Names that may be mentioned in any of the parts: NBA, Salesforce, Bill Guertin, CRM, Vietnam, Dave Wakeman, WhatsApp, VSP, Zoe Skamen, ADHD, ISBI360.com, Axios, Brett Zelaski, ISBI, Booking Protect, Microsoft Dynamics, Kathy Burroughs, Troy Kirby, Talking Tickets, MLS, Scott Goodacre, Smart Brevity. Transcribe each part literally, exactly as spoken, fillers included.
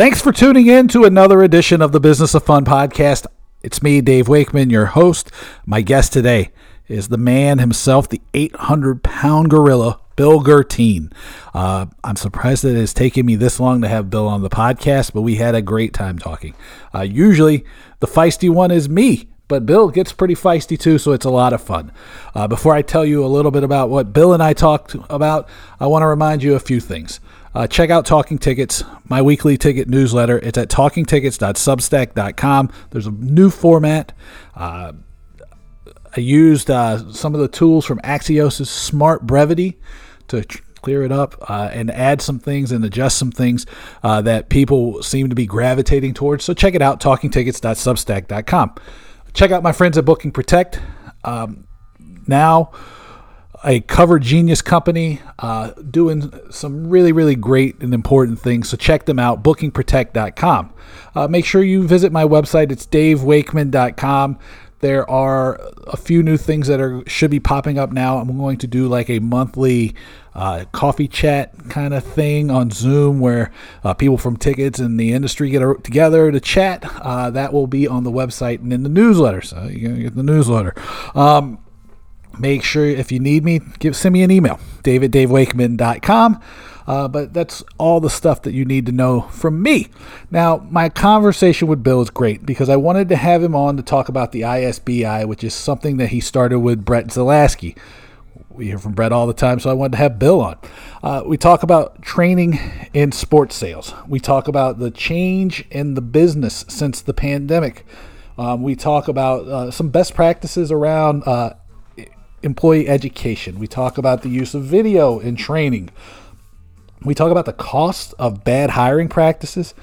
Thanks for tuning in to another edition of the Business of Fun podcast. It's me, Dave Wakeman, your host. My guest today is the man himself, the eight hundred pound gorilla, Bill Guertin. Uh, I'm surprised that it has taken me this long to have Bill on the podcast, but we had a great time talking. Uh, usually the feisty one is me, but Bill gets pretty feisty too, so it's a lot of fun. Uh, before I tell you a little bit about what Bill and I talked about, I want to remind you a few things. Uh, check out Talking Tickets, my weekly ticket newsletter. It's at talking tickets dot substack dot com. There's a new format. Uh, I used uh, some of the tools from Axios's Smart Brevity to tr- clear it up uh, and add some things and adjust some things uh, that people seem to be gravitating towards. So check it out, talking tickets dot substack dot com. Check out my friends at Booking Protect. Um, now... a cover genius company uh, doing some really, really great and important things. So check them out, booking protect dot com. Uh, make sure you visit my website. It's dave wakeman dot com. There are a few new things that are should be popping up now. I'm going to do like a monthly uh, coffee chat kind of thing on Zoom where uh, people from tickets and the industry get a, together to chat. Uh, that will be on the website and in the newsletter. So you're gonna get the newsletter. Um, Make sure if you need me, give send me an email, dave at dave wakeman dot com. Uh, but that's all the stuff that you need to know from me. Now, my conversation with Bill is great because I wanted to have him on to talk about the I S B I, which is something that he started with Brett Zelaski. We hear from Brett all the time, so I wanted to have Bill on. Uh, we talk about training in sports sales. We talk about the change in the business since the pandemic. Um, we talk about uh, some best practices around uh employee education. We talk about the use of video in training. We talk about the cost of bad hiring practices.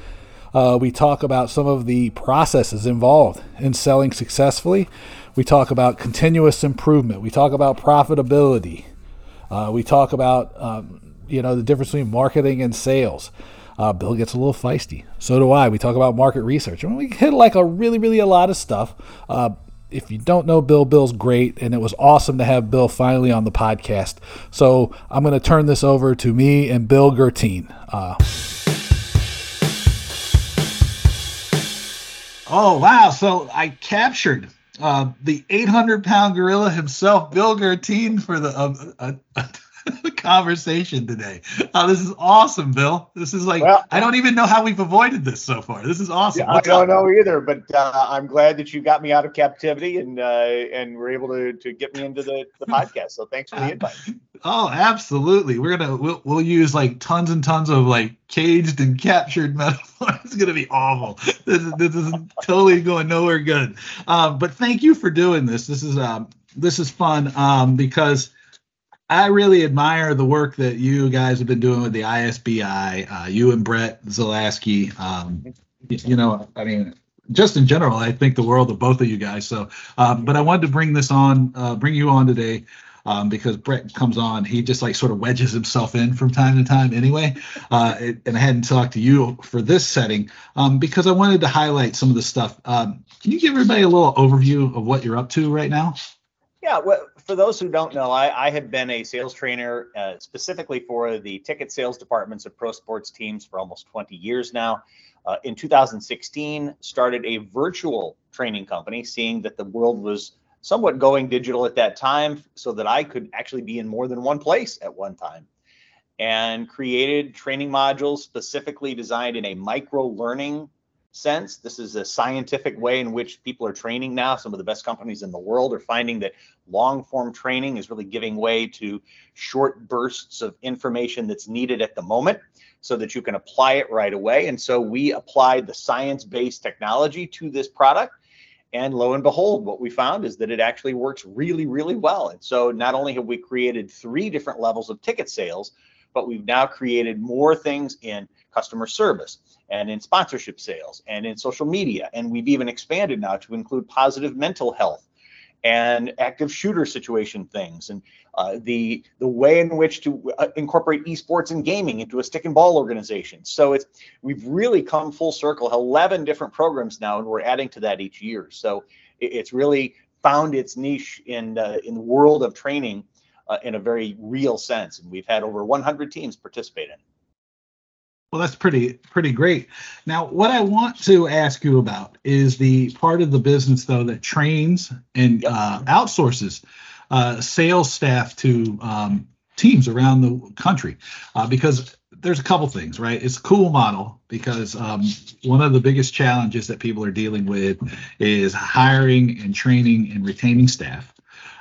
Uh, we talk about some of the processes involved in selling successfully. We talk about continuous improvement. We talk about profitability. Uh, we talk about um, you know the difference between marketing and sales. Uh, Bill gets a little feisty. So do I. We talk about market research. I mean, we hit like a really, really a lot of stuff. Uh, If you don't know Bill, Bill's great, and it was awesome to have Bill finally on the podcast. So I'm going to turn this over to me and Bill Guertin. Uh, oh, wow. So I captured uh, the eight hundred pound gorilla himself, Bill Guertin, for the uh, uh, conversation today. Uh, this is awesome, Bill. This is like, well, I don't even know how we've avoided this so far. This is awesome. Yeah, I don't know either, but uh, I'm glad that you got me out of captivity and uh, and were able to, to get me into the, the podcast. So thanks for the invite. Oh, absolutely. We're gonna we'll, we'll use like tons and tons of like caged and captured metaphors. It's gonna be awful. This is, this is totally going nowhere good. Um, but thank you for doing this. This is um this is fun um because. I really admire the work that you guys have been doing with the I S B I, uh, you and Brett Zelaski. Um, you know, I mean, just in general, I think the world of both of you guys. So, um, but I wanted to bring this on, uh, bring you on today um, because Brett comes on. He just like sort of wedges himself in from time to time anyway. Uh, it, and I hadn't talked to you for this setting um, because I wanted to highlight some of the stuff. Um, can you give everybody a little overview of what you're up to right now? Yeah, well, for those who don't know, I, I have been a sales trainer uh, specifically for the ticket sales departments of pro sports teams for almost twenty years now. Uh, in two thousand sixteen, started a virtual training company, seeing that the world was somewhat going digital at that time so that I could actually be in more than one place at one time, and created training modules specifically designed in a micro-learning sense. This is a scientific way in which people are training now. Some of the best companies in the world are finding that long form training is really giving way to short bursts of information that's needed at the moment so that you can apply it right away. And so we applied the science-based technology to this product. And lo and behold, what we found is that it actually works really, really well. And so not only have we created three different levels of ticket sales, but we've now created more things in customer service and in sponsorship sales and in social media. And we've even expanded now to include positive mental health and active shooter situation things, and uh, the the way in which to uh, incorporate esports and gaming into a stick and ball organization. So it's we've really come full circle, eleven different programs now, and we're adding to that each year. So it, it's really found its niche in, uh, in the world of training uh, in a very real sense. And we've had over one hundred teams participate in it. Well, that's pretty pretty great. Now, what I want to ask you about is the part of the business, though, that trains and yep. uh, outsources uh, sales staff to um, teams around the country, uh, because there's a couple things, right? It's a cool model because um, one of the biggest challenges that people are dealing with is hiring and training and retaining staff.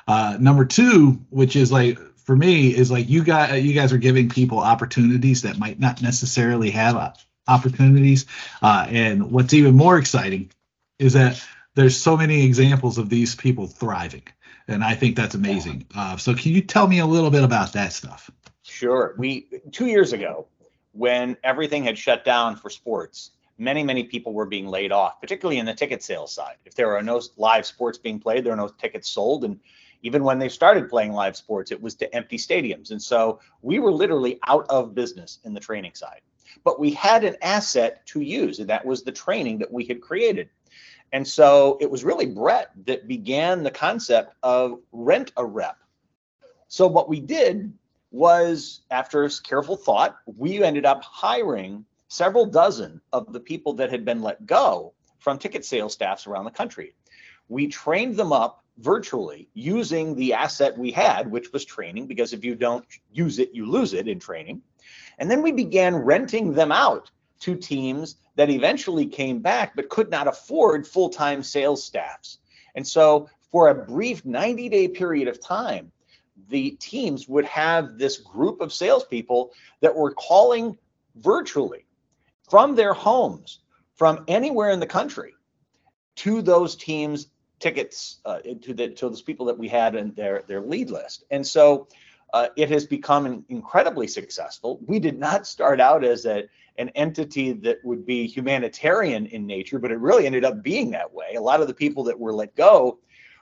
Uh, number two, which is like, for me, is like you guys, you guys are giving people opportunities that might not necessarily have opportunities. Uh, and what's even more exciting is that there's so many examples of these people thriving. And I think that's amazing. Uh, so can you tell me a little bit about that stuff? Sure. We two years ago, when everything had shut down for sports, many, many people were being laid off, particularly in the ticket sales side. If there are no live sports being played, there are no tickets sold. And even when they started playing live sports, it was to empty stadiums. And so we were literally out of business in the training side. But we had an asset to use, and that was the training that we had created. And so it was really Brett that began the concept of rent a rep. So what we did was, after careful thought, we ended up hiring several dozen of the people that had been let go from ticket sales staffs around the country. We trained them up virtually using the asset we had, which was training, because if you don't use it, you lose it in training. And then we began renting them out to teams that eventually came back but could not afford full-time sales staffs. And so for a brief ninety-day period of time, the teams would have this group of salespeople that were calling virtually from their homes, from anywhere in the country, to those teams' tickets, uh, to the to those people that we had in their their lead list. And so uh, it has become incredibly successful. We did not start out as a an entity that would be humanitarian in nature, but it really ended up being that way. A lot of the people that were let go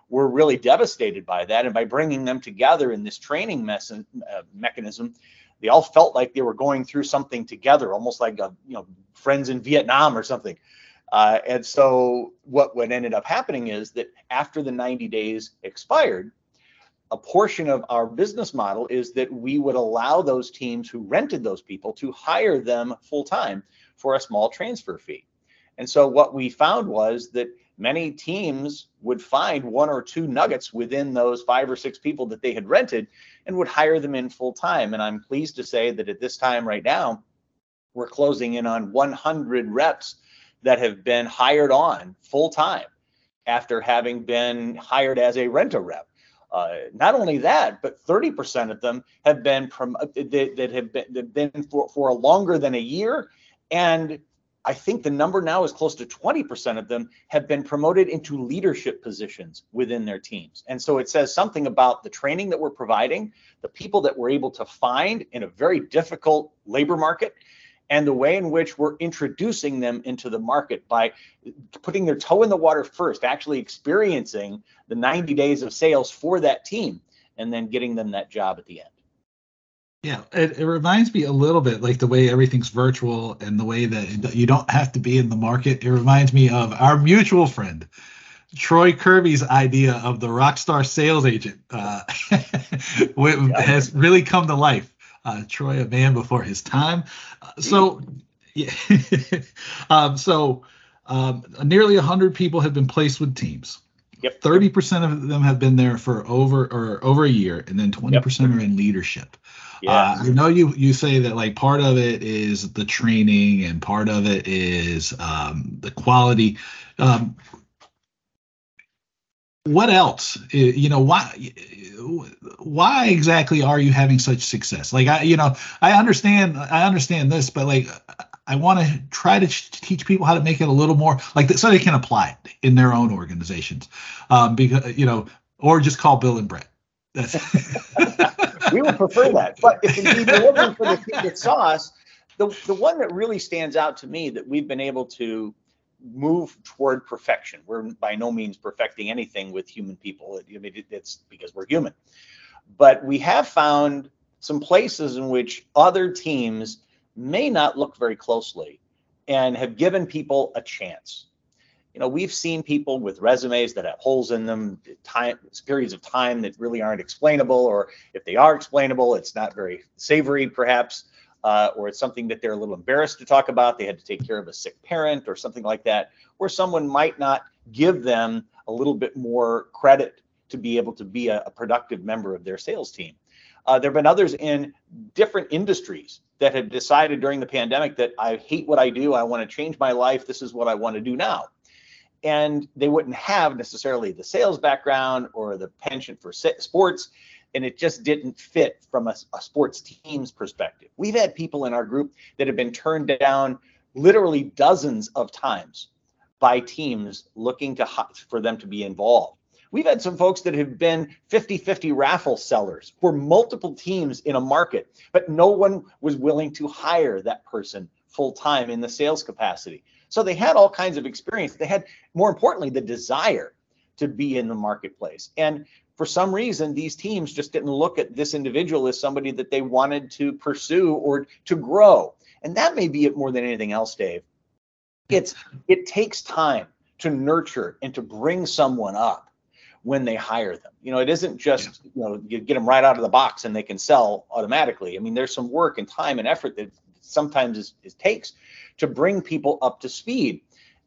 were really devastated by that, and by bringing them together in this training mes- uh, mechanism, they all felt like they were going through something together, almost like a, you know, friends in Vietnam or something. Uh, and so what, what ended up happening is that after the ninety days expired, a portion of our business model is that we would allow those teams who rented those people to hire them full time for a small transfer fee. And so what we found was that many teams would find one or two nuggets within those five or six people that they had rented and would hire them in full time. And I'm pleased to say that at this time right now, we're closing in on one hundred reps that have been hired on full time after having been hired as a rent a rep. Uh, not only that, but thirty percent of them have been prom- that, that have been, that been for, for longer than a year. And I think the number now is close to twenty percent of them have been promoted into leadership positions within their teams. And so it says something about the training that we're providing, the people that we're able to find in a very difficult labor market, and the way in which we're introducing them into the market by putting their toe in the water first, actually experiencing the ninety days of sales for that team, and then getting them that job at the end. Yeah, it, it reminds me a little bit like the way everything's virtual and the way that it, you don't have to be in the market. It reminds me of our mutual friend, Troy Kirby's idea of the rockstar sales agent, uh, yeah. has really come to life. Uh, Troy, a man before his time. Uh, so, yeah. um, so um, nearly one hundred people have been placed with teams. Yep. thirty percent of them have been there for over or over a year, and then twenty percent yep. are in leadership. Yeah. Uh, I know you you say that like part of it is the training and part of it is um, the quality. Um, What else? You know, why why exactly are you having such success? Like, I, you know, I understand, I understand this, but like, I want to try to teach people how to make it a little more like that so they can apply it in their own organizations, um, because, you know, or just call Bill and Brett. That's we would prefer that. But if indeed you're looking for the secret sauce, the, the one that really stands out to me that we've been able to move toward perfection. We're by no means perfecting anything with human people. I mean, it's because we're human. But we have found some places in which other teams may not look very closely and have given people a chance. You know, we've seen people with resumes that have holes in them, time, periods of time that really aren't explainable, or if they are explainable, it's not very savory, perhaps. uh, or it's something that they're a little embarrassed to talk about. They had to take care of a sick parent or something like that, where someone might not give them a little bit more credit to be able to be a, a productive member of their sales team. Uh, there have been others in different industries that have decided during the pandemic that I hate what I do. I want to change my life. This is what I want to do now. And they wouldn't have necessarily the sales background or the penchant for sports. And it just didn't fit from a, a sports team's perspective. We've had people in our group that have been turned down literally dozens of times by teams looking to for them to be involved. We've had some folks that have been fifty fifty raffle sellers for multiple teams in a market, but no one was willing to hire that person full time in the sales capacity. So they had all kinds of experience. They had, more importantly, the desire to be in the marketplace. And for some reason, these teams just didn't look at this individual as somebody that they wanted to pursue or to grow. And that may be it more than anything else, Dave. It's, it takes time to nurture and to bring someone up when they hire them. You know, it isn't just, yeah. you know, you get them right out of the box and they can sell automatically. I mean, there's some work and time and effort that sometimes is, it takes to bring people up to speed.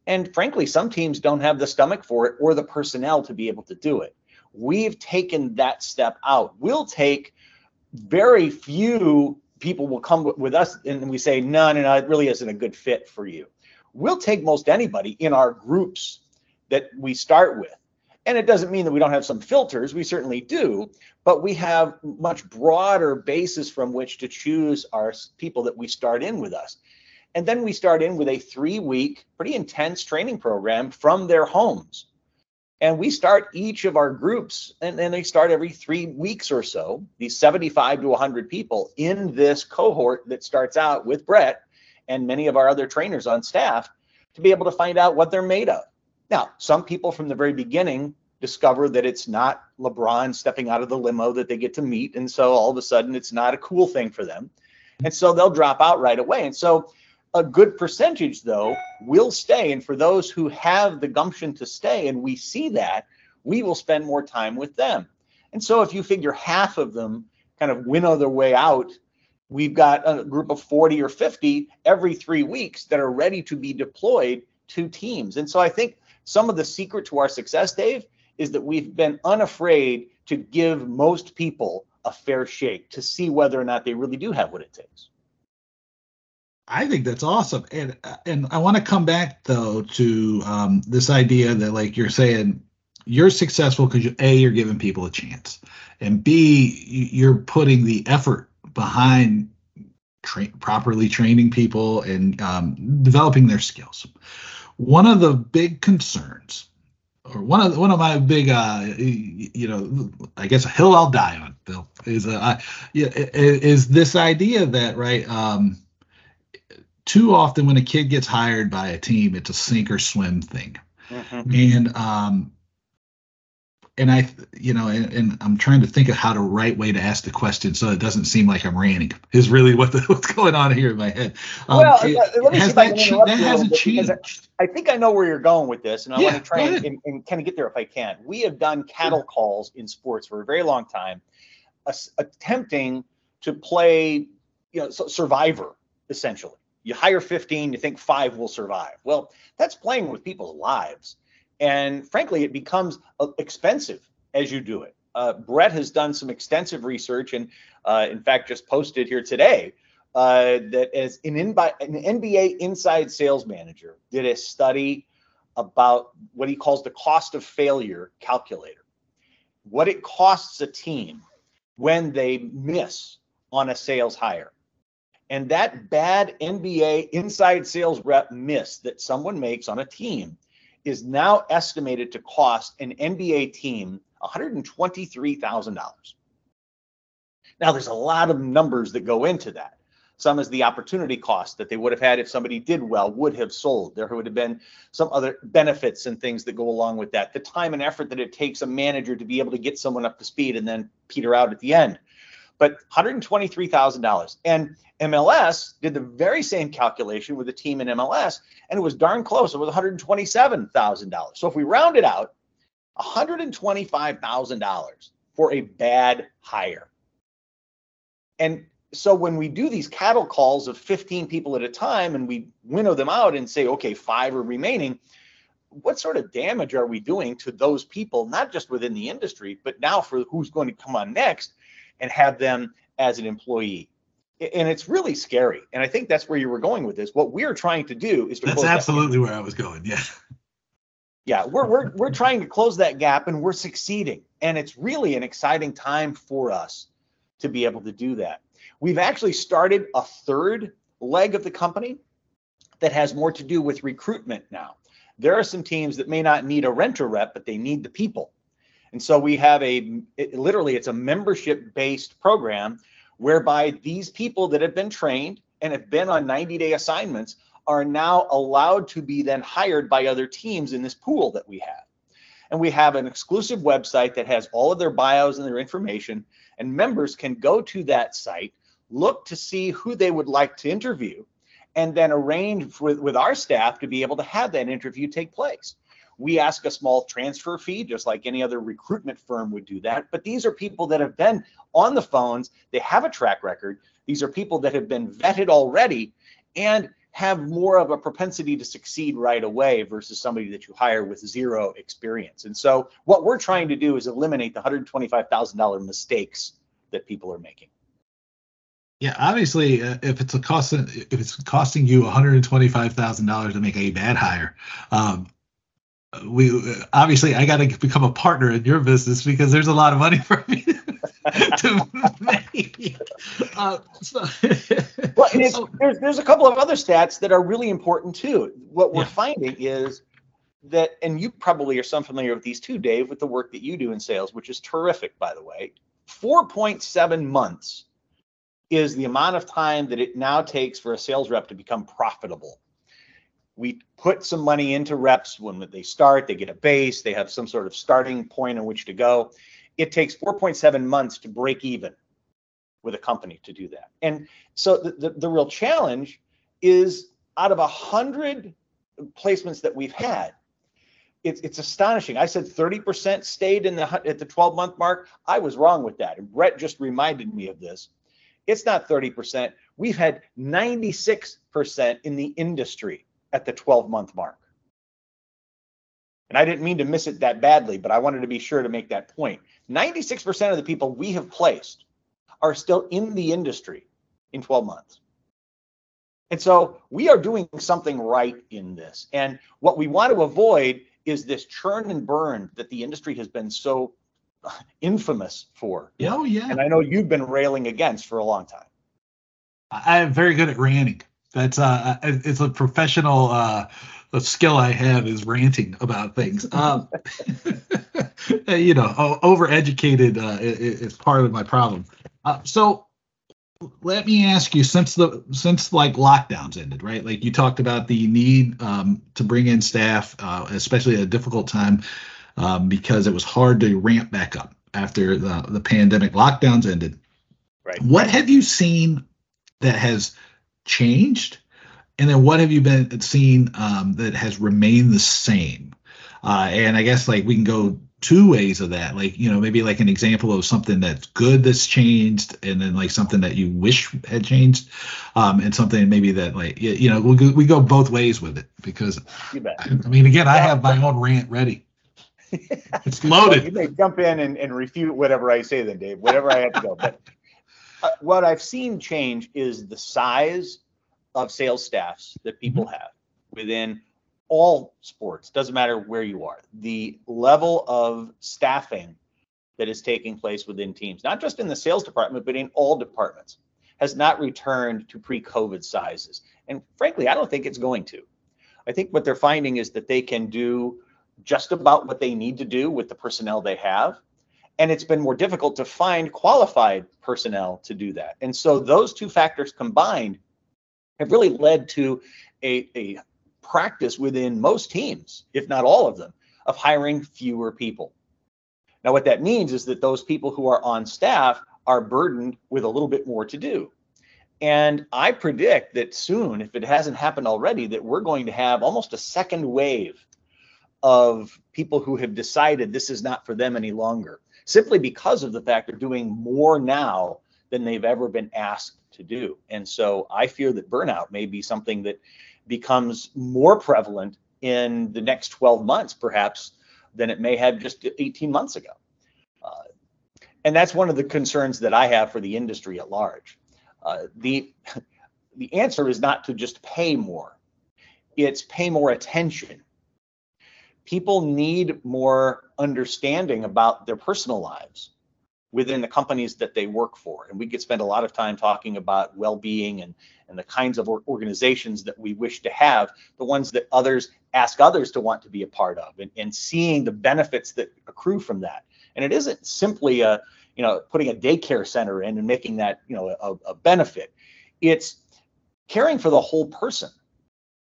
And frankly, some teams don't have the stomach for it or the personnel to be able to do it. We've taken that step out. We'll take very few people will come with us and we say, no, no, no, it really isn't a good fit for you. We'll take most anybody in our groups that we start with. And it doesn't mean that we don't have some filters, we certainly do, but we have much broader basis from which to choose our people that we start in with us. And then we start in with a three-week, pretty intense training program from their homes. And we start each of our groups, and then they start every three weeks or so, these seventy-five to one hundred people in this cohort that starts out with Brett and many of our other trainers on staff to be able to find out what they're made of. Now, some people from the very beginning discover that it's not LeBron stepping out of the limo that they get to meet. And so all of a sudden it's not a cool thing for them. And so they'll drop out right away. And so a good percentage, though, will stay. And for those who have the gumption to stay, and we see that, we will spend more time with them. And so if you figure half of them kind of winnow their way out, we've got a group of forty or fifty every three weeks that are ready to be deployed to teams. And so I think some of the secret to our success, Dave, is that we've been unafraid to give most people a fair shake to see whether or not they really do have what it takes. I think that's awesome. And and I want to come back, though, to um, this idea that, like you're saying, you're successful because, you, A, you're giving people a chance, and B, you're putting the effort behind tra- properly training people and um, developing their skills. One of the big concerns, or one of one of my big, uh, you know, I guess a hill I'll die on, Bill, is uh, is this idea that, right, um, too often when a kid gets hired by a team, it's a sink or swim thing, mm-hmm. and um, and I, you know, and, and I'm trying to think of how the right way to ask the question so it doesn't seem like I'm ranting. Is really what the, what's going on here in my head. Um, well, it, let me has that, ch- that hasn't changed. I, I think I know where you're going with this, and I yeah, want to try and, and, and kind of get there if I can. We have done cattle yeah. calls in sports for a very long time, uh, attempting to play, you know, so Survivor essentially. You hire fifteen, you think five will survive. Well, that's playing with people's lives. And frankly, it becomes expensive as you do it. Uh, Brett has done some extensive research and, uh, in fact, just posted here today uh, that as an, inbi- an N B A inside sales manager did a study about what he calls the cost of failure calculator, what it costs a team when they miss on a sales hire. And that bad N B A inside sales rep miss that someone makes on a team is now estimated to cost an N B A team one hundred twenty-three thousand dollars. Now, there's a lot of numbers that go into that. Some is the opportunity cost that they would have had if somebody did well, would have sold. There would have been some other benefits and things that go along with that. The time and effort that it takes a manager to be able to get someone up to speed and then peter out at the end. But one hundred twenty-three thousand dollars. And M L S did the very same calculation with a team in M L S, and it was darn close. It was one hundred twenty-seven thousand dollars. So if we round it out, one hundred twenty-five thousand dollars for a bad hire. And so when we do these cattle calls of fifteen people at a time and we winnow them out and say, okay, five are remaining, what sort of damage are we doing to those people, not just within the industry, but now for who's going to come on next and have them as an employee? And it's really scary. And I think that's where you were going with this. What we're trying to do is to that's absolutely that where I was going. Yeah. Yeah. We're, we're, we're trying to close that gap, and we're succeeding. And it's really an exciting time for us to be able to do that. We've actually started a third leg of the company that has more to do with recruitment now. There are some teams that may not need a renter rep, but they need the people. And so we have a, it, literally it's a membership-based program whereby these people that have been trained and have been on ninety-day assignments are now allowed to be then hired by other teams in this pool that we have. And we have an exclusive website that has all of their bios and their information, and members can go to that site, look to see who they would like to interview, and then arrange for, with our staff to be able to have that interview take place. We ask a small transfer fee, just like any other recruitment firm would do that. But these are people that have been on the phones. They have a track record. These are people that have been vetted already and have more of a propensity to succeed right away versus somebody that you hire with zero experience. And so what we're trying to do is eliminate the one hundred twenty-five thousand dollars mistakes that people are making. Yeah, obviously, uh, if it's a cost, if it's costing you one hundred twenty-five thousand dollars to make a bad hire, um, we obviously I got to become a partner in your business because there's a lot of money for me to make. Uh, so, well, and it's, there's there's a couple of other stats that are really important too. What we're yeah. finding is that, and you probably are some familiar with these too, Dave, with the work that you do in sales, which is terrific, by the way. four point seven months. Is the amount of time that it now takes for a sales rep to become profitable. We put some money into reps when they start, they get a base, they have some sort of starting point in which to go. It takes four point seven months to break even with a company to do that. And so the, the, the real challenge is out of one hundred placements that we've had, It's, it's astonishing. I said thirty percent stayed in the, at the twelve month mark. I was wrong with that. And Brett just reminded me of this. It's not thirty percent. We've had ninety-six percent in the industry at the twelve month mark. And I didn't mean to miss it that badly, but I wanted to be sure to make that point. ninety-six percent of the people we have placed are still in the industry in twelve months. And so we are doing something right in this. And what we want to avoid is this churn and burn that the industry has been so infamous for. Yeah. Oh yeah. And I know you've been railing against for a long time. I am very good at ranting. That's uh, it's a professional uh, a skill I have is ranting about things. Um, you know, overeducated uh, is part of my problem. Uh, so let me ask you, since the since like lockdowns ended, right? Like you talked about the need um, to bring in staff, uh, especially at a difficult time. Um, because it was hard to ramp back up after the, the pandemic lockdowns ended. Right. What have you seen that has changed? And then what have you been seeing um, that has remained the same? Uh, and I guess like we can go two ways of that. Like, you know, maybe like an example of something that's good that's changed, and then like something that you wish had changed, um, and something maybe that like, you, you know, we we'll, we go both ways with it because, you bet. I, I mean, again, I have my own rant ready. It's loaded. Well, you may jump in and, and refute whatever I say then, Dave, whatever I have to go. But uh, what I've seen change is the size of sales staffs that people mm-hmm. have within all sports. Doesn't matter where you are. The level of staffing that is taking place within teams, not just in the sales department, but in all departments, has not returned to pre-COVID sizes. And frankly, I don't think it's going to. I think what they're finding is that they can do just about what they need to do with the personnel they have. And it's been more difficult to find qualified personnel to do that. And so those two factors combined have really led to a, a practice within most teams, if not all of them, of hiring fewer people. Now, what that means is that those people who are on staff are burdened with a little bit more to do. And I predict that soon, if it hasn't happened already, that we're going to have almost a second wave of people who have decided this is not for them any longer, simply because of the fact they're doing more now than they've ever been asked to do. And so I fear that burnout may be something that becomes more prevalent in the next twelve months, perhaps, than it may have just eighteen months ago. Uh, and that's one of the concerns that I have for the industry at large. Uh, the, the answer is not to just pay more. It's pay more attention. People need more understanding about their personal lives within the companies that they work for. And we could spend a lot of time talking about well-being and, and the kinds of organizations that we wish to have, the ones that others ask others to want to be a part of, and, and seeing the benefits that accrue from that. And it isn't simply a, you know, putting a daycare center in and making that, you know, a, a benefit. It's caring for the whole person.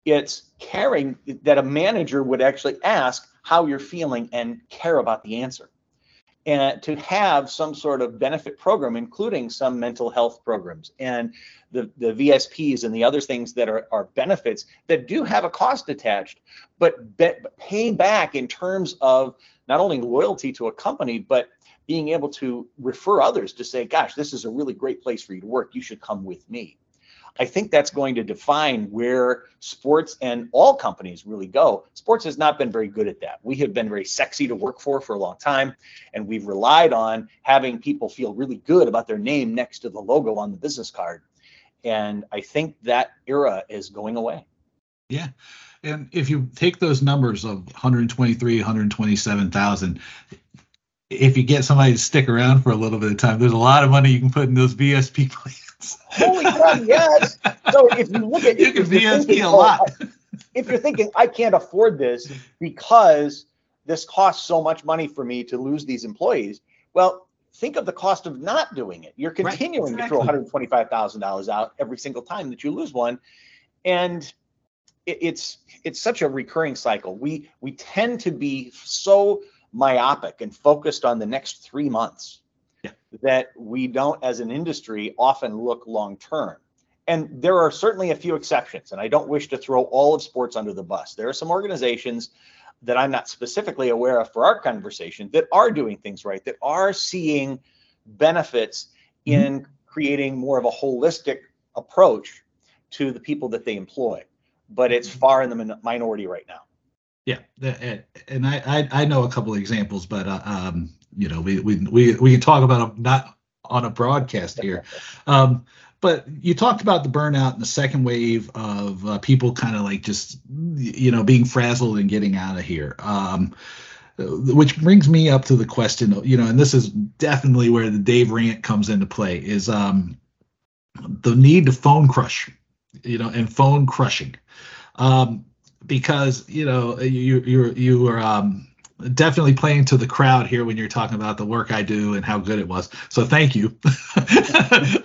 It's caring that a manager would actually ask how you're feeling and care about the answer. And to have some sort of benefit program, including some mental health programs and the, the V S Ps and the other things that are, are benefits that do have a cost attached, but, be, but pay back in terms of not only loyalty to a company, but being able to refer others to say, gosh, this is a really great place for you to work. You should come with me. I think that's going to define where sports and all companies really go. Sports has not been very good at that. We have been very sexy to work for for a long time, and we've relied on having people feel really good about their name next to the logo on the business card. And I think that era is going away. Yeah. And if you take those numbers of one hundred twenty-three, one hundred twenty-seven thousand, if you get somebody to stick around for a little bit of time, there's a lot of money you can put in those V S P plans. Holy cow, yes. So if you look at it, you can V S P a lot. Oh, if you're thinking, I can't afford this because this costs so much money for me to lose these employees, well, think of the cost of not doing it. You're continuing right, exactly. to throw one hundred twenty-five thousand dollars out every single time that you lose one. And it, it's it's such a recurring cycle. We we tend to be so myopic and focused on the next three months yeah. that we don't, as an industry, often look long term. And there are certainly a few exceptions, and I don't wish to throw all of sports under the bus. There are some organizations that I'm not specifically aware of for our conversation that are doing things right, that are seeing benefits mm-hmm. in creating more of a holistic approach to the people that they employ, but it's mm-hmm. far in the min- minority right now. Yeah, and I I know a couple of examples, but uh, um, you know we we we we can talk about them not on a broadcast here. Um, but you talked about the burnout and the second wave of uh, people kind of like just you know being frazzled and getting out of here. Um, which brings me up to the question, you know, and this is definitely where the Dave rant comes into play is um, the need to phone crush, you know, and phone crushing. Um, Because you know you you you are um, definitely playing to the crowd here when you're talking about the work I do and how good it was. So thank you.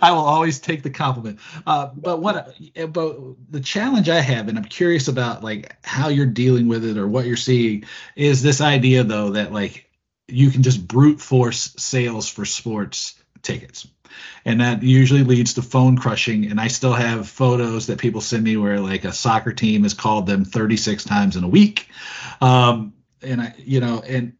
I will always take the compliment. Uh, but what but the challenge I have, and I'm curious about like how you're dealing with it or what you're seeing, is this idea though that like you can just brute force sales for sports tickets. And that usually leads to phone crushing. And I still have photos that people send me where like a soccer team has called them thirty-six times in a week. Um, and I, you know, and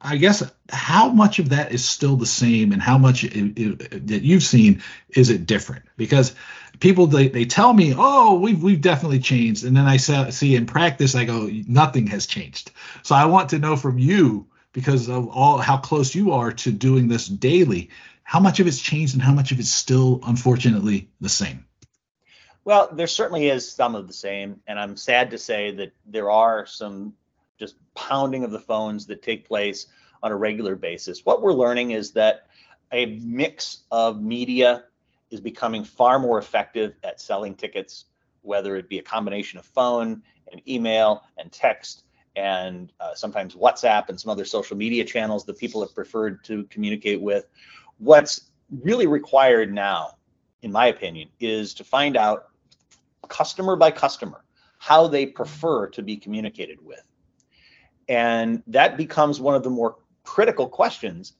I guess how much of that is still the same and how much it, it, that you've seen, is it different? Because people, they, they tell me, oh, we've, we've definitely changed. And then I see in practice, I go, nothing has changed. So I want to know from you because of all how close you are to doing this daily. How much of it's changed and how much of it's still, unfortunately, the same? Well, there certainly is some of the same. And I'm sad to say that there are some just pounding of the phones that take place on a regular basis. What we're learning is that a mix of media is becoming far more effective at selling tickets, whether it be a combination of phone and email and text and uh, sometimes WhatsApp and some other social media channels that people have preferred to communicate with. What's really required now, in my opinion, is to find out customer by customer how they prefer to be communicated with. And that becomes one of the more critical questions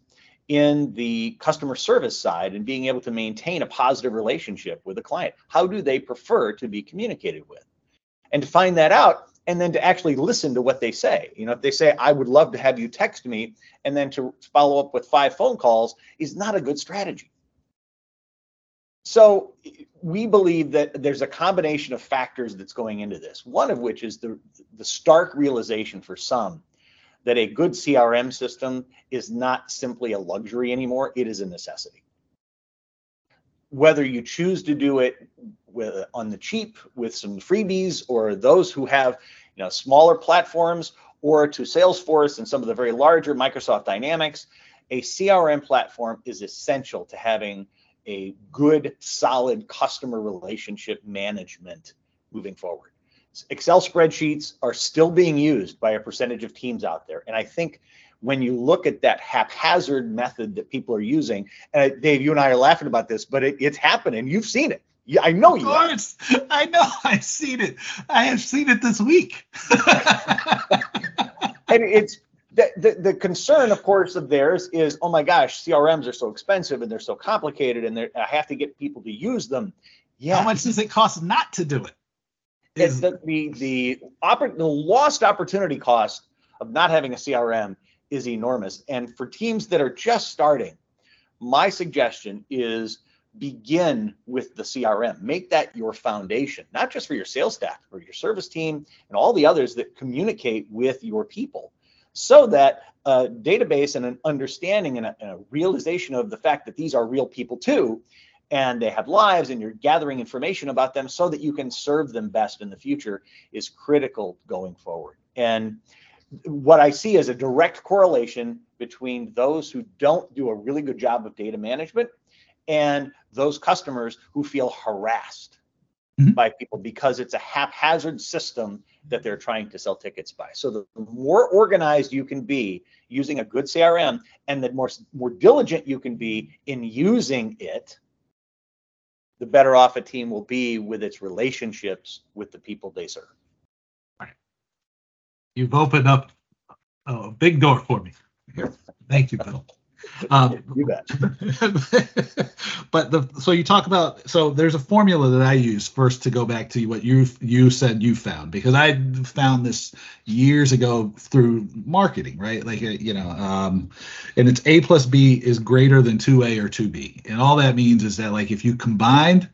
in the customer service side and being able to maintain a positive relationship with a client. How do they prefer to be communicated with? And to find that out, and then to actually listen to what they say. You know, if they say, I would love to have you text me, and then to follow up with five phone calls is not a good strategy. So we believe that there's a combination of factors that's going into this, one of which is the, the stark realization for some that a good C R M system is not simply a luxury anymore, it is a necessity. Whether you choose to do it with, on the cheap with some freebies, or those who have you know, smaller platforms, or to Salesforce and some of the very larger Microsoft Dynamics, a C R M platform is essential to having a good, solid customer relationship management moving forward. Excel spreadsheets are still being used by a percentage of teams out there. And I think when you look at that haphazard method that people are using, and uh, Dave, you and I are laughing about this, but it, it's happening. You've seen it. Yeah, I know you have. Of course. I know. I've seen it. I have seen it this week. And it's The, the, the concern, of course, of theirs is, oh my gosh, C R Ms are so expensive and they're so complicated, and I have to get people to use them. Yeah. How much does it cost not to do it? Is the the the, oppor- the lost opportunity cost of not having a C R M is enormous. And for teams that are just starting, my suggestion is begin with the C R M. Make that your foundation, not just for your sales staff or your service team and all the others that communicate with your people. So that a database and an understanding and a, and a realization of the fact that these are real people too, and they have lives, and you're gathering information about them so that you can serve them best in the future is critical going forward. And what I see is a direct correlation between those who don't do a really good job of data management and those customers who feel harassed mm-hmm. by people because it's a haphazard system that they're trying to sell tickets by. So the more organized you can be using a good C R M, and the more, more diligent you can be in using it, the better off a team will be with its relationships with the people they serve. All right. You've opened up a big door for me. Here. Thank you, Bill. Um, you bet. But the, so you talk about, so there's a formula that I use first to go back to what you you said you found, because I found this years ago through marketing, right? Like, you know, um, and it's A plus B is greater than two A or two B. And all that means is that, like, if you combined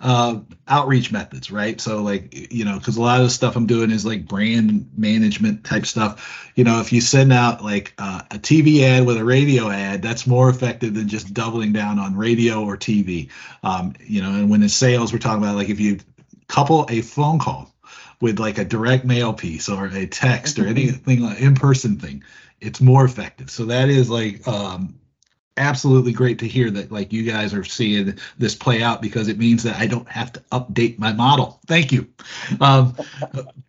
uh, outreach methods, right? So, like, you know, because a lot of the stuff I'm doing is like brand management type stuff. You know, if you send out like uh, a T V ad with a radio ad, that's more effective than just doubling down on radio or T V. Um, you know, and when it's sales, we're talking about, like, if you couple a phone call with like a direct mail piece or a text mm-hmm. or anything like in-person thing, it's more effective. So that is like, um, absolutely great to hear that, like, you guys are seeing this play out, because it means that I don't have to update my model. Thank you. Um,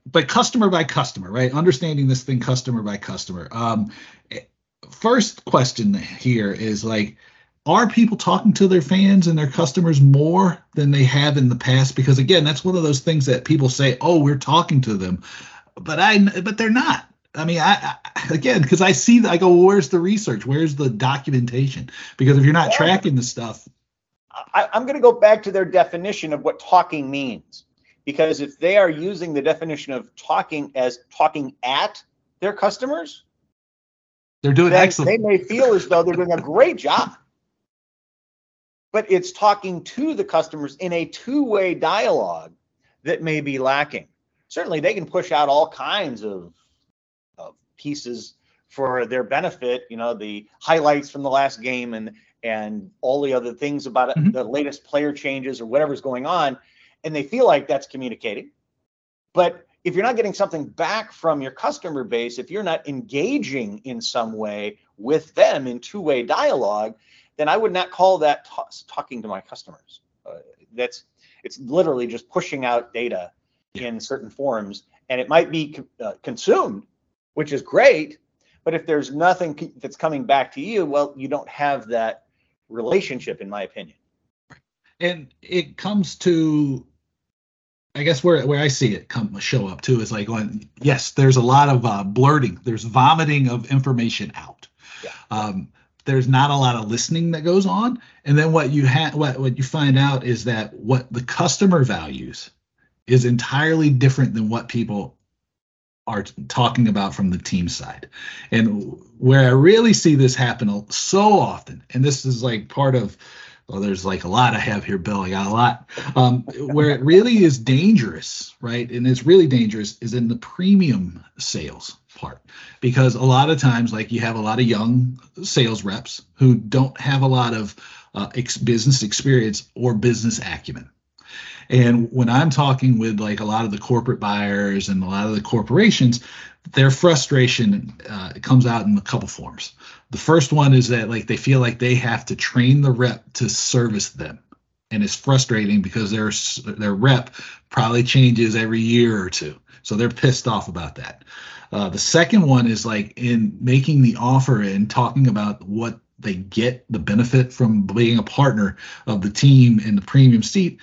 but customer by customer, right? Understanding this thing customer by customer. Um, first question here is, like, are people talking to their fans and their customers more than they have in the past? Because, again, that's one of those things that people say, oh, we're talking to them, but I but they're not. I mean, I, I again, because I see that, I go, well, where's the research? Where's the documentation? Because if you're not tracking the stuff. I, I'm going to go back to their definition of what talking means, because if they are using the definition of talking as talking at their customers, they're doing excellent. They may feel as though they're doing a great job. But it's talking to the customers in a two-way dialogue that may be lacking. Certainly, they can push out all kinds of pieces for their benefit, you know, the highlights from the last game and and all the other things about it, mm-hmm. the latest player changes or whatever's going on, and they feel like that's communicating. But if you're not getting something back from your customer base, if you're not engaging in some way with them in two-way dialogue, then I would not call that t- talking to my customers. Uh, that's it's literally just pushing out data yeah. in certain forms, and it might be uh, consumed, which is great, but if there's nothing that's coming back to you, well, you don't have that relationship, in my opinion. And it comes to, I guess where where I see it come show up too is like, on, yes, there's a lot of uh, blurting, there's vomiting of information out. Yeah. Um, there's not a lot of listening that goes on, and then what you ha- what what you find out is that what the customer values is entirely different than what people are talking about from the team side. And where I really see this happen so often, and this is like part of well, there's like a lot I have here, Bill. I got a lot. Um, where it really is dangerous, right? And it's really dangerous is in the premium sales part, because a lot of times, like, you have a lot of young sales reps who don't have a lot of uh, ex- business experience or business acumen. And when I'm talking with like a lot of the corporate buyers and a lot of the corporations, their frustration uh, comes out in a couple forms. The first one is that like they feel like they have to train the rep to service them. And it's frustrating because their their rep probably changes every year or two. So they're pissed off about that. Uh, the second one is like in making the offer and talking about what they get, the benefit from being a partner of the team in the premium seat.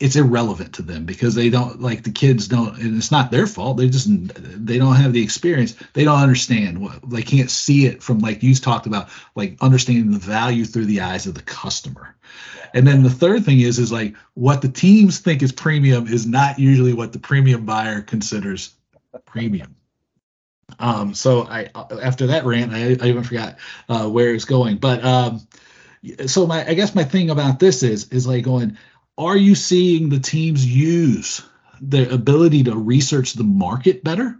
It's irrelevant to them because they don't like the kids don't, and it's not their fault. They just, they don't have the experience. They don't understand what, they can't see it from, like you talked about, like understanding the value through the eyes of the customer. And then the third thing is, is like what the teams think is premium is not usually what the premium buyer considers premium. Um, so I, after that rant, I, I even forgot uh, where it's going, but um, so my, I guess my thing about this is, is like going, are you seeing the teams use their ability to research the market better?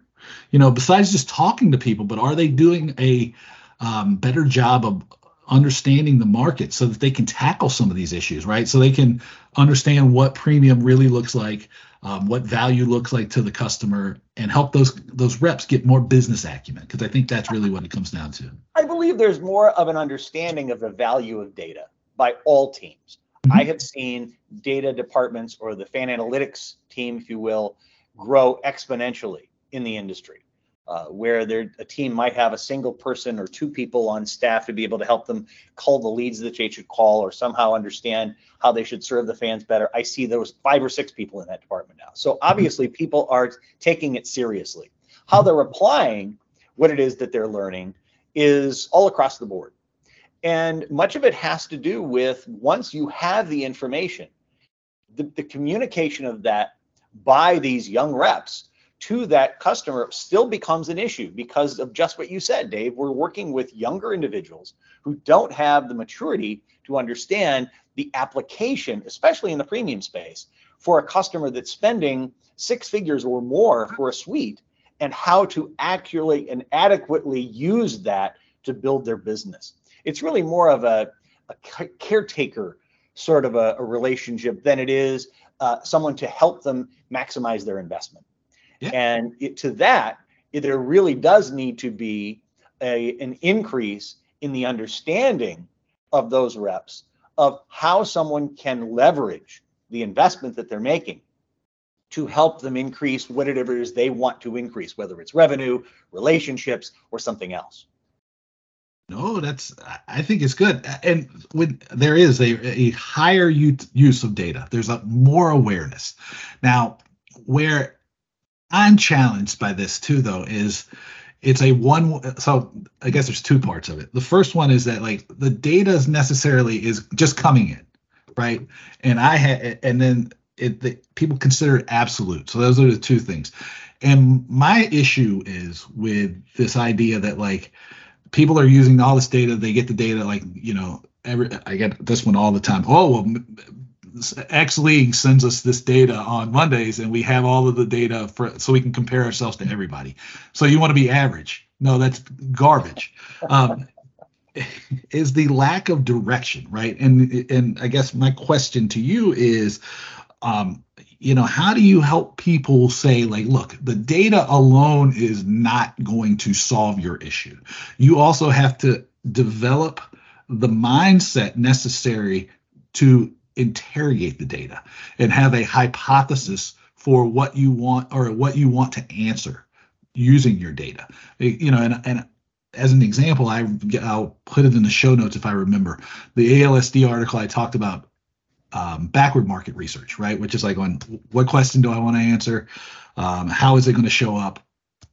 You know, besides just talking to people, but are they doing a um, better job of understanding the market so that they can tackle some of these issues, right? So they can understand what premium really looks like, um, what value looks like to the customer, and help those those reps get more business acumen, because I think that's really what it comes down to. I believe there's more of an understanding of the value of data by all teams. I have seen data departments, or the fan analytics team, if you will, grow exponentially in the industry, uh, where there, a team might have a single person or two people on staff to be able to help them call the leads that they should call or somehow understand how they should serve the fans better. I see there was five or six people in that department now. So obviously people are taking it seriously. How they're applying what it is that they're learning is all across the board. And much of it has to do with, once you have the information, the, the communication of that by these young reps to that customer still becomes an issue because of just what you said, Dave. We're working with younger individuals who don't have the maturity to understand the application, especially in the premium space, for a customer that's spending six figures or more for a suite, and how to accurately and adequately use that to build their business. It's really more of a, a caretaker sort of a, a relationship than it is uh, someone to help them maximize their investment. Yeah. And it, to that, it, there really does need to be a, an increase in the understanding of those reps of how someone can leverage the investment that they're making to help them increase whatever it is they want to increase, whether it's revenue, relationships, or something else. No, that's, I think it's good. And when there is a, a higher use of data, there's a more awareness. Now, where I'm challenged by this too, though, is it's a one. So I guess there's two parts of it. The first one is that like the data is necessarily is just coming in, right? And I had, and then it, the, people consider it absolute. So those are the two things. And my issue is with this idea that like, people are using all this data. They get the data, like, you know, every, I get this one all the time. Oh, well, X League sends us this data on Mondays, and we have all of the data for, so we can compare ourselves to everybody. So you want to be average. No, that's garbage. Um, is the lack of direction, right? And and I guess my question to you is, um, you know, how do you help people say, like, look, the data alone is not going to solve your issue. You also have to develop the mindset necessary to interrogate the data and have a hypothesis for what you want or what you want to answer using your data. You know, and, and as an example, I, I'll put it in the show notes if I remember. The A L S D article I talked about, Um, backward market research, right? Which is like, on what question do I want to answer? Um, how is it going to show up?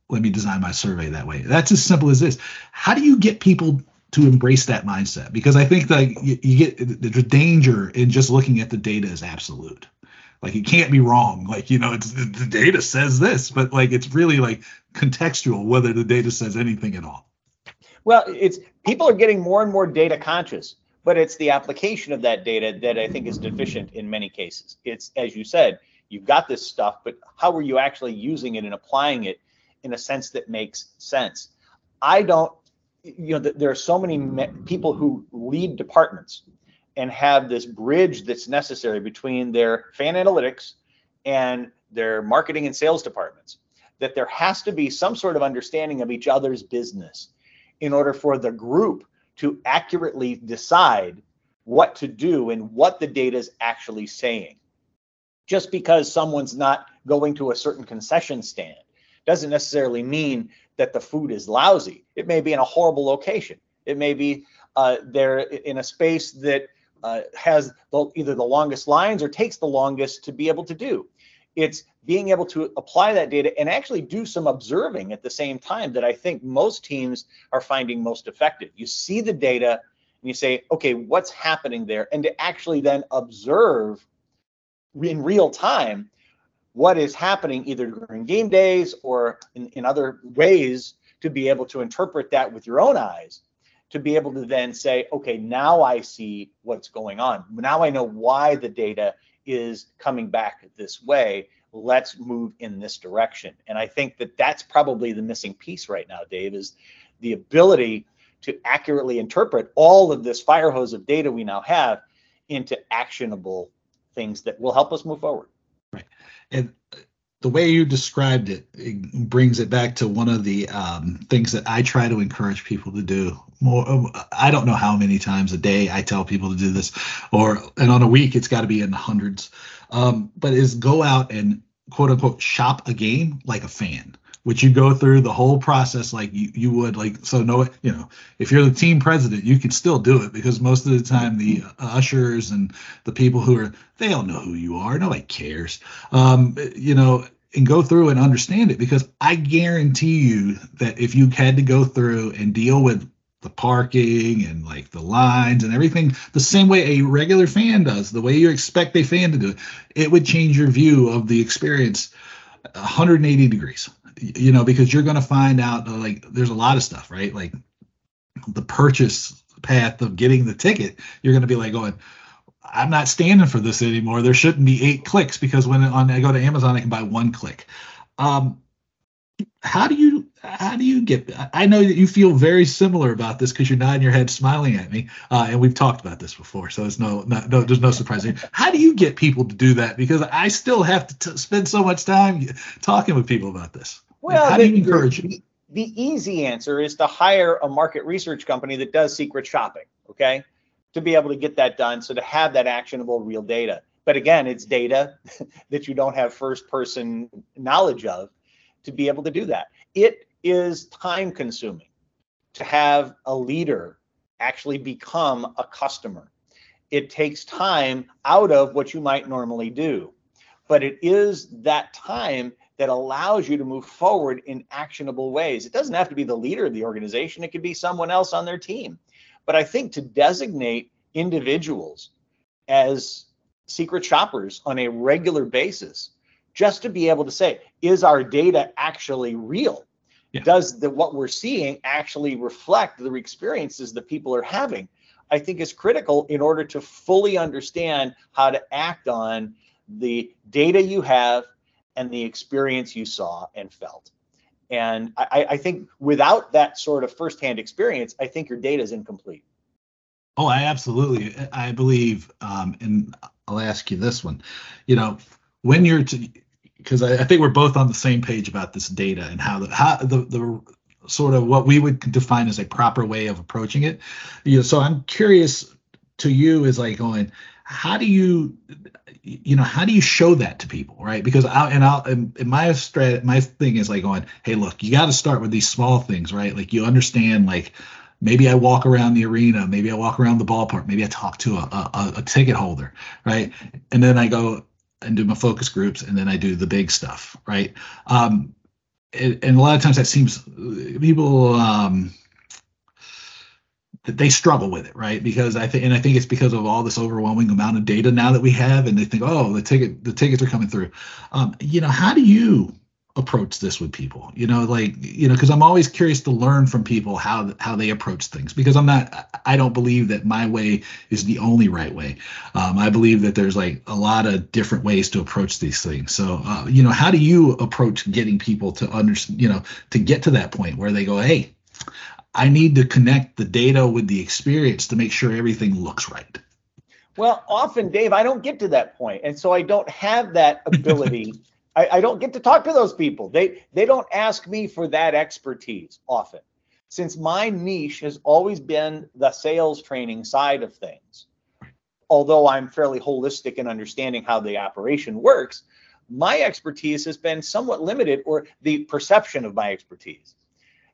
Let me design my survey that way. That's as simple as this. How do you get people to embrace that mindset? Because I think that you, you get the danger in just looking at the data as absolute. Like, it can't be wrong. Like, you know, it's, the data says this, but like, it's really like contextual whether the data says anything at all. Well, it's people are getting more and more data conscious, but it's the application of that data that I think is deficient in many cases. It's, as you said, you've got this stuff, but how are you actually using it and applying it in a sense that makes sense? I don't, you know, there are so many me- people who lead departments and have this bridge that's necessary between their fan analytics and their marketing and sales departments, that there has to be some sort of understanding of each other's business in order for the group to accurately decide what to do and what the data is actually saying. Just because someone's not going to a certain concession stand doesn't necessarily mean that the food is lousy. It may be in a horrible location. It may be uh, they're in a space that uh, has the, either the longest lines or takes the longest to be able to do. It's being able to apply that data and actually do some observing at the same time that I think most teams are finding most effective. You see the data and you say, okay, what's happening there? And to actually then observe in real time what is happening either during game days or in, in other ways, to be able to interpret that with your own eyes, to be able to then say, okay, now I see what's going on. Now I know why the data is coming back this way. Let's move in this direction. And I think that that's probably the missing piece right now, Dave, is the ability to accurately interpret all of this fire hose of data we now have into actionable things that will help us move forward. Right. And the way you described it, it brings it back to one of the um, things that I try to encourage people to do. More, I don't know how many times a day I tell people to do this, or and on a week, it's got to be in the hundreds. Um, but is go out and, quote unquote, shop a game like a fan, which you go through the whole process like you, you would like. So, no, you know, if you're the team president, you can still do it, because most of the time the ushers and the people who are, they don't know who you are. Nobody cares, um, you know, and go through and understand it, because I guarantee you that if you had to go through and deal with the parking and like the lines and everything the same way a regular fan does, the way you expect a fan to do it, it would change your view of the experience one hundred eighty degrees, you know, because you're going to find out, like, there's a lot of stuff, right? Like the purchase path of getting the ticket, you're going to be like going, I'm not standing for this anymore. There shouldn't be eight clicks, because when on, I go to Amazon, I can buy one click. Um, how do you, how do you get, I know that you feel very similar about this because you're nodding your head smiling at me. Uh, and we've talked about this before, so it's no, no, no there's no surprise. How do you get people to do that? Because I still have to t- spend so much time talking with people about this. Well, how do you encourage it? The, the easy answer is to hire a market research company that does secret shopping, okay, to be able to get that done. So to have that actionable real data. But again, it's data that you don't have first person knowledge of to be able to do that. It is time consuming to have a leader actually become a customer. It takes time out of what you might normally do, but it is that time that allows you to move forward in actionable ways. It doesn't have to be the leader of the organization. It could be someone else on their team. But I think to designate individuals as secret shoppers on a regular basis, just to be able to say, is our data actually real? Yeah. Does the, what we're seeing actually reflect the experiences that people are having? I think is critical in order to fully understand how to act on the data you have and the experience you saw and felt. And I, I think without that sort of firsthand experience, I think your data is incomplete. Oh, I absolutely, I believe, um, and I'll ask you this one, you know, when you're, because I, I think we're both on the same page about this data and how the, how the, the sort of what we would define as a proper way of approaching it. You know, so I'm curious to you is like going, how do you, you know, how do you show that to people, right? Because I and I'll and my strat, my thing is like going, hey, look, you got to start with these small things, right? Like you understand, like maybe I walk around the arena, maybe I walk around the ballpark, maybe I talk to a a, a ticket holder, right? And then I go and do my focus groups, and then I do the big stuff, right? Um, and, and a lot of times that seems people um, they struggle with it, right? Because I think, and I think it's because of all this overwhelming amount of data now that we have, and they think, oh, the ticket, the tickets are coming through. Um, you know, how do you approach this with people, you know, like, you know, because I'm always curious to learn from people how how they approach things, because I'm not, I don't believe that my way is the only right way. Um, I believe that there's like a lot of different ways to approach these things. So, uh, you know, how do you approach getting people to understand, you know, to get to that point where they go, hey, I need to connect the data with the experience to make sure everything looks right? Well, often, Dave, I don't get to that point, and so I don't have that ability. I, I don't get to talk to those people. They they don't ask me for that expertise often. Since my niche has always been the sales training side of things, although I'm fairly holistic in understanding how the operation works, my expertise has been somewhat limited, or the perception of my expertise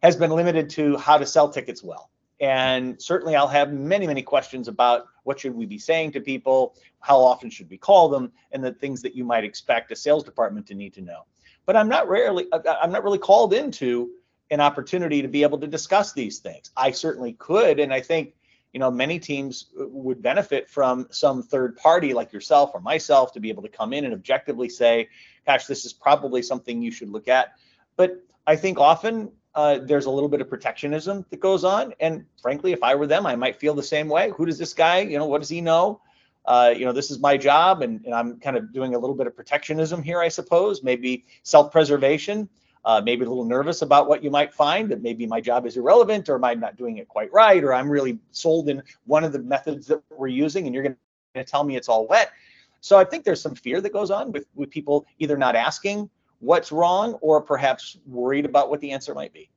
has been limited to how to sell tickets well. And certainly I'll have many, many questions about what should we be saying to people, how often should we call them, and the things that you might expect a sales department to need to know. But I'm not rarely, I'm not really called into an opportunity to be able to discuss these things. I certainly could, and I think, you know, many teams would benefit from some third party like yourself or myself to be able to come in and objectively say, gosh, this is probably something you should look at. But I think often, Uh, there's a little bit of protectionism that goes on. And frankly, if I were them, I might feel the same way. Who does this guy, you know, what does he know? Uh, you know, this is my job, and, and I'm kind of doing a little bit of protectionism here, I suppose, maybe self-preservation, uh, maybe a little nervous about what you might find, that maybe my job is irrelevant, or am I not doing it quite right, or I'm really sold in one of the methods that we're using and you're going to tell me it's all wet. So I think there's some fear that goes on with, with people either not asking what's wrong, or perhaps worried about what the answer might be.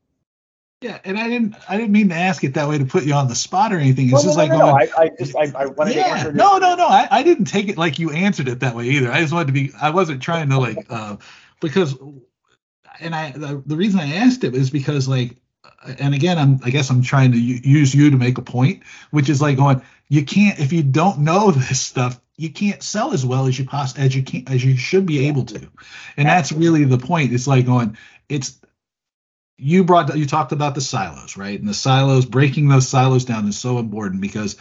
Yeah, and I didn't, I didn't mean to ask it that way to put you on the spot or anything. It's well, just no, like, no, going, no. I, I just, I, I wanted yeah, to answer. No, no, no. I, I didn't take it like you answered it that way either. I just wanted to be. I wasn't trying to like, uh, because, and I, the, the reason I asked it is because like, and again, I'm, I guess I'm trying to use you to make a point, which is like going, you can't, if you don't know this stuff, you can't sell as well as you poss- as you can as you should be able to, and that's really the point. It's like going, it's you brought you talked about the silos, right? And the silos, breaking those silos down is so important, because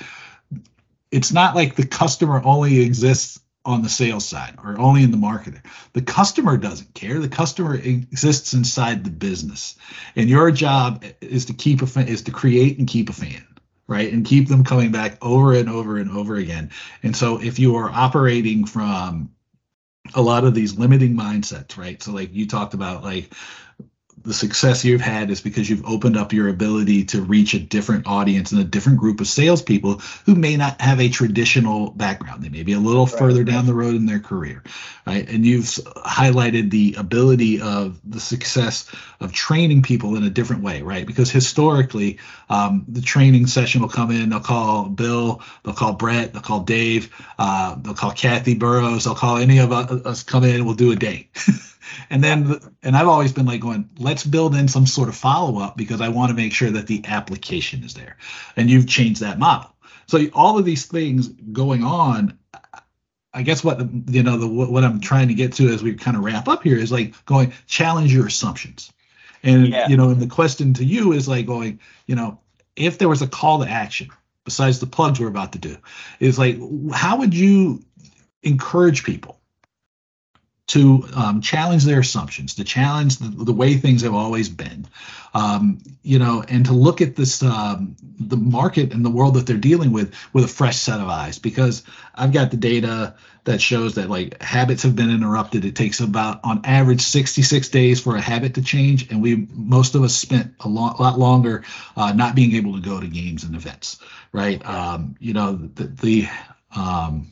it's not like the customer only exists on the sales side or only in the marketer. The customer doesn't care. The customer exists inside the business, and your job is to keep a fan, is to create and keep a fan. Right, and keep them coming back over and over and over again. And so if you are operating from a lot of these limiting mindsets, right? So like you talked about, like the success you've had is because you've opened up your ability to reach a different audience and a different group of salespeople who may not have a traditional background. They may be a little right. further down the road in their career, right? And you've highlighted the ability of the success of training people in a different way, right? Because historically, um, the training session will come in, they'll call Bill, they'll call Brett, they'll call Dave, uh, they'll call Kathy Burroughs, they'll call any of us, come in and we'll do a day. And then, and I've always been like going, let's build in some sort of follow-up, because I want to make sure that the application is there. And you've changed that model. So all of these things going on, I guess what, you know, the, what I'm trying to get to as we kind of wrap up here is like going, challenge your assumptions. And, yeah. you know, and the question to you is like going, you know, if there was a call to action, besides the plugs we're about to do, is like, how would you encourage people to um, challenge their assumptions, to challenge the, the way things have always been, um, you know, and to look at this, um, the market and the world that they're dealing with, with a fresh set of eyes? Because I've got the data that shows that like habits have been interrupted. It takes about on average sixty-six days for a habit to change. And we, most of us spent a lo- lot longer uh, not being able to go to games and events, right? Um, you know, the, the um,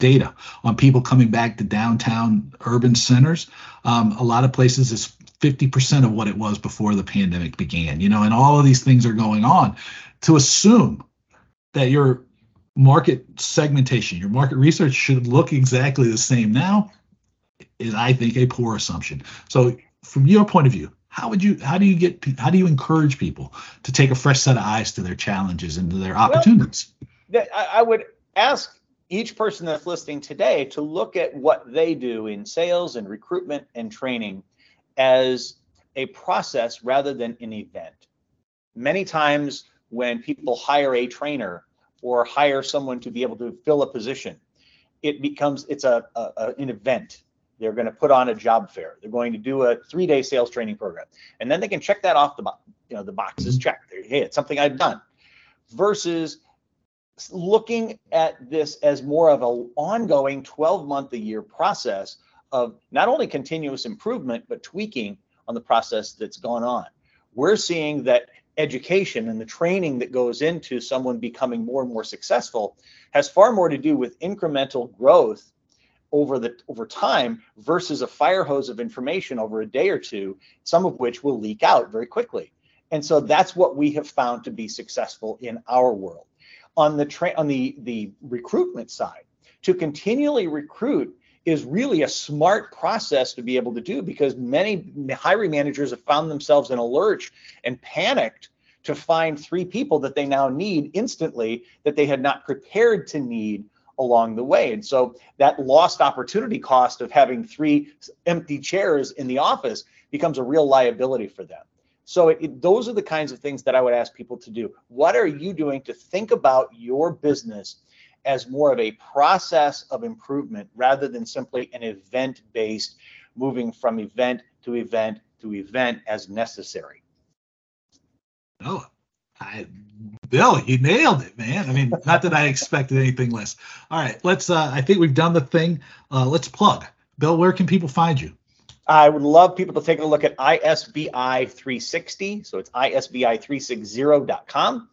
data on people coming back to downtown urban centers. Um, a lot of places is fifty percent of what it was before the pandemic began, you know, and all of these things are going on. To assume that your market segmentation, your market research should look exactly the same now is, I think, a poor assumption. So from your point of view, how would you, how do you get, how do you encourage people to take a fresh set of eyes to their challenges and to their opportunities? Well, I would ask each person that's listening today to look at what they do in sales and recruitment and training as a process rather than an event. Many times when people hire a trainer or hire someone to be able to fill a position, it becomes, it's a, a an event. They're going to put on a job fair. They're going to do a three-day sales training program. And then they can check that off the box. You know, the box is checked. Hey, it's something I've done. Versus looking at this as more of an ongoing twelve-month-a-year process of not only continuous improvement, but tweaking on the process that's gone on. We're seeing that education and the training that goes into someone becoming more and more successful has far more to do with incremental growth over the over time versus a fire hose of information over a day or two, some of which will leak out very quickly. And so that's what we have found to be successful in our world. On the tra- on the, the recruitment side, to continually recruit is really a smart process to be able to do, because many hiring managers have found themselves in a lurch and panicked to find three people that they now need instantly that they had not prepared to need along the way. And so that lost opportunity cost of having three empty chairs in the office becomes a real liability for them. So it, it, those are the kinds of things that I would ask people to do. What are you doing to think about your business as more of a process of improvement rather than simply an event-based, moving from event to event to event as necessary? Oh, I, Bill, you nailed it, man. I mean, not that I expected anything less. All right, let's. Uh, I think we've done the thing. Uh, let's plug. Bill, where can people find you? I would love people to take a look at I S B I three sixty. So it's I S B I three sixty dot com.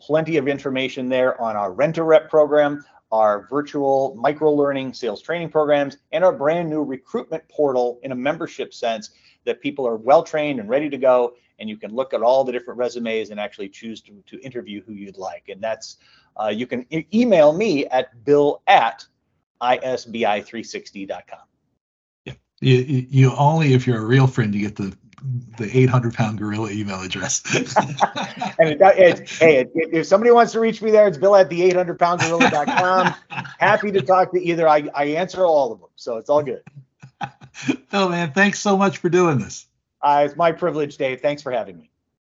Plenty of information there on our Rent-A-Rep program, our virtual micro-learning sales training programs, and our brand new recruitment portal in a membership sense that people are well-trained and ready to go, and you can look at all the different resumes and actually choose to, to interview who you'd like. And that's, uh, you can e- email me at bill at I S B I three sixty dot com. Yeah. You, you only, if you're a real friend, you get the the eight hundred pound gorilla email address. And it, it, hey, it, it, if somebody wants to reach me there, it's Bill at the eight hundred pound gorilla dot com. Happy to talk to either. I, I answer all of them, so it's all good. Oh man, thanks so much for doing this. Uh, it's my privilege, Dave. Thanks for having me.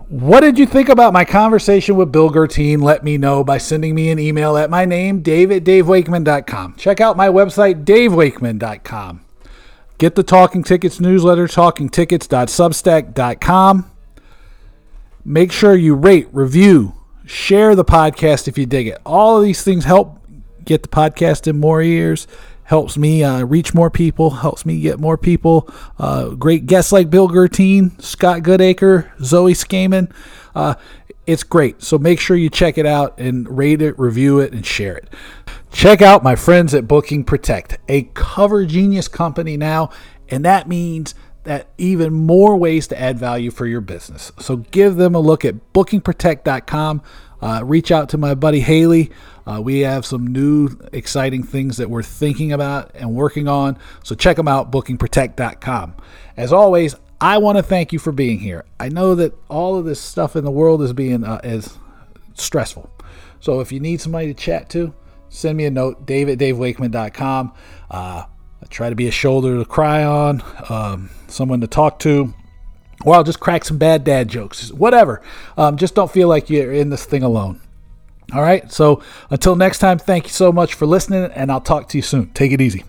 What did you think about my conversation with Bill Guertin? Let me know by sending me an email at my name, Dave at Dave Wakeman dot com. Check out my website, Dave Wakeman dot com. Get the Talking Tickets newsletter, talking tickets dot substack dot com. Make sure you rate, review, share the podcast if you dig it. All of these things help get the podcast in more ears, helps me uh, reach more people, helps me get more people. Uh, great guests like Bill Guertin, Scott Goodacre, Zoe Skamen. Uh, it's great. So make sure you check it out and rate it, review it, and share it. Check out my friends at Booking Protect, a cover genius company now, and that means that even more ways to add value for your business. So give them a look at booking protect dot com. Uh, reach out to my buddy Haley. Uh, we have some new exciting things that we're thinking about and working on. So check them out, booking protect dot com. As always, I want to thank you for being here. I know that all of this stuff in the world is being uh, is stressful. So if you need somebody to chat to, send me a note, Dave at Dave Wakeman dot com. Uh, I try to be a shoulder to cry on, um, someone to talk to, or I'll just crack some bad dad jokes, whatever. Um, just don't feel like you're in this thing alone. All right. So until next time, thank you so much for listening, and I'll talk to you soon. Take it easy.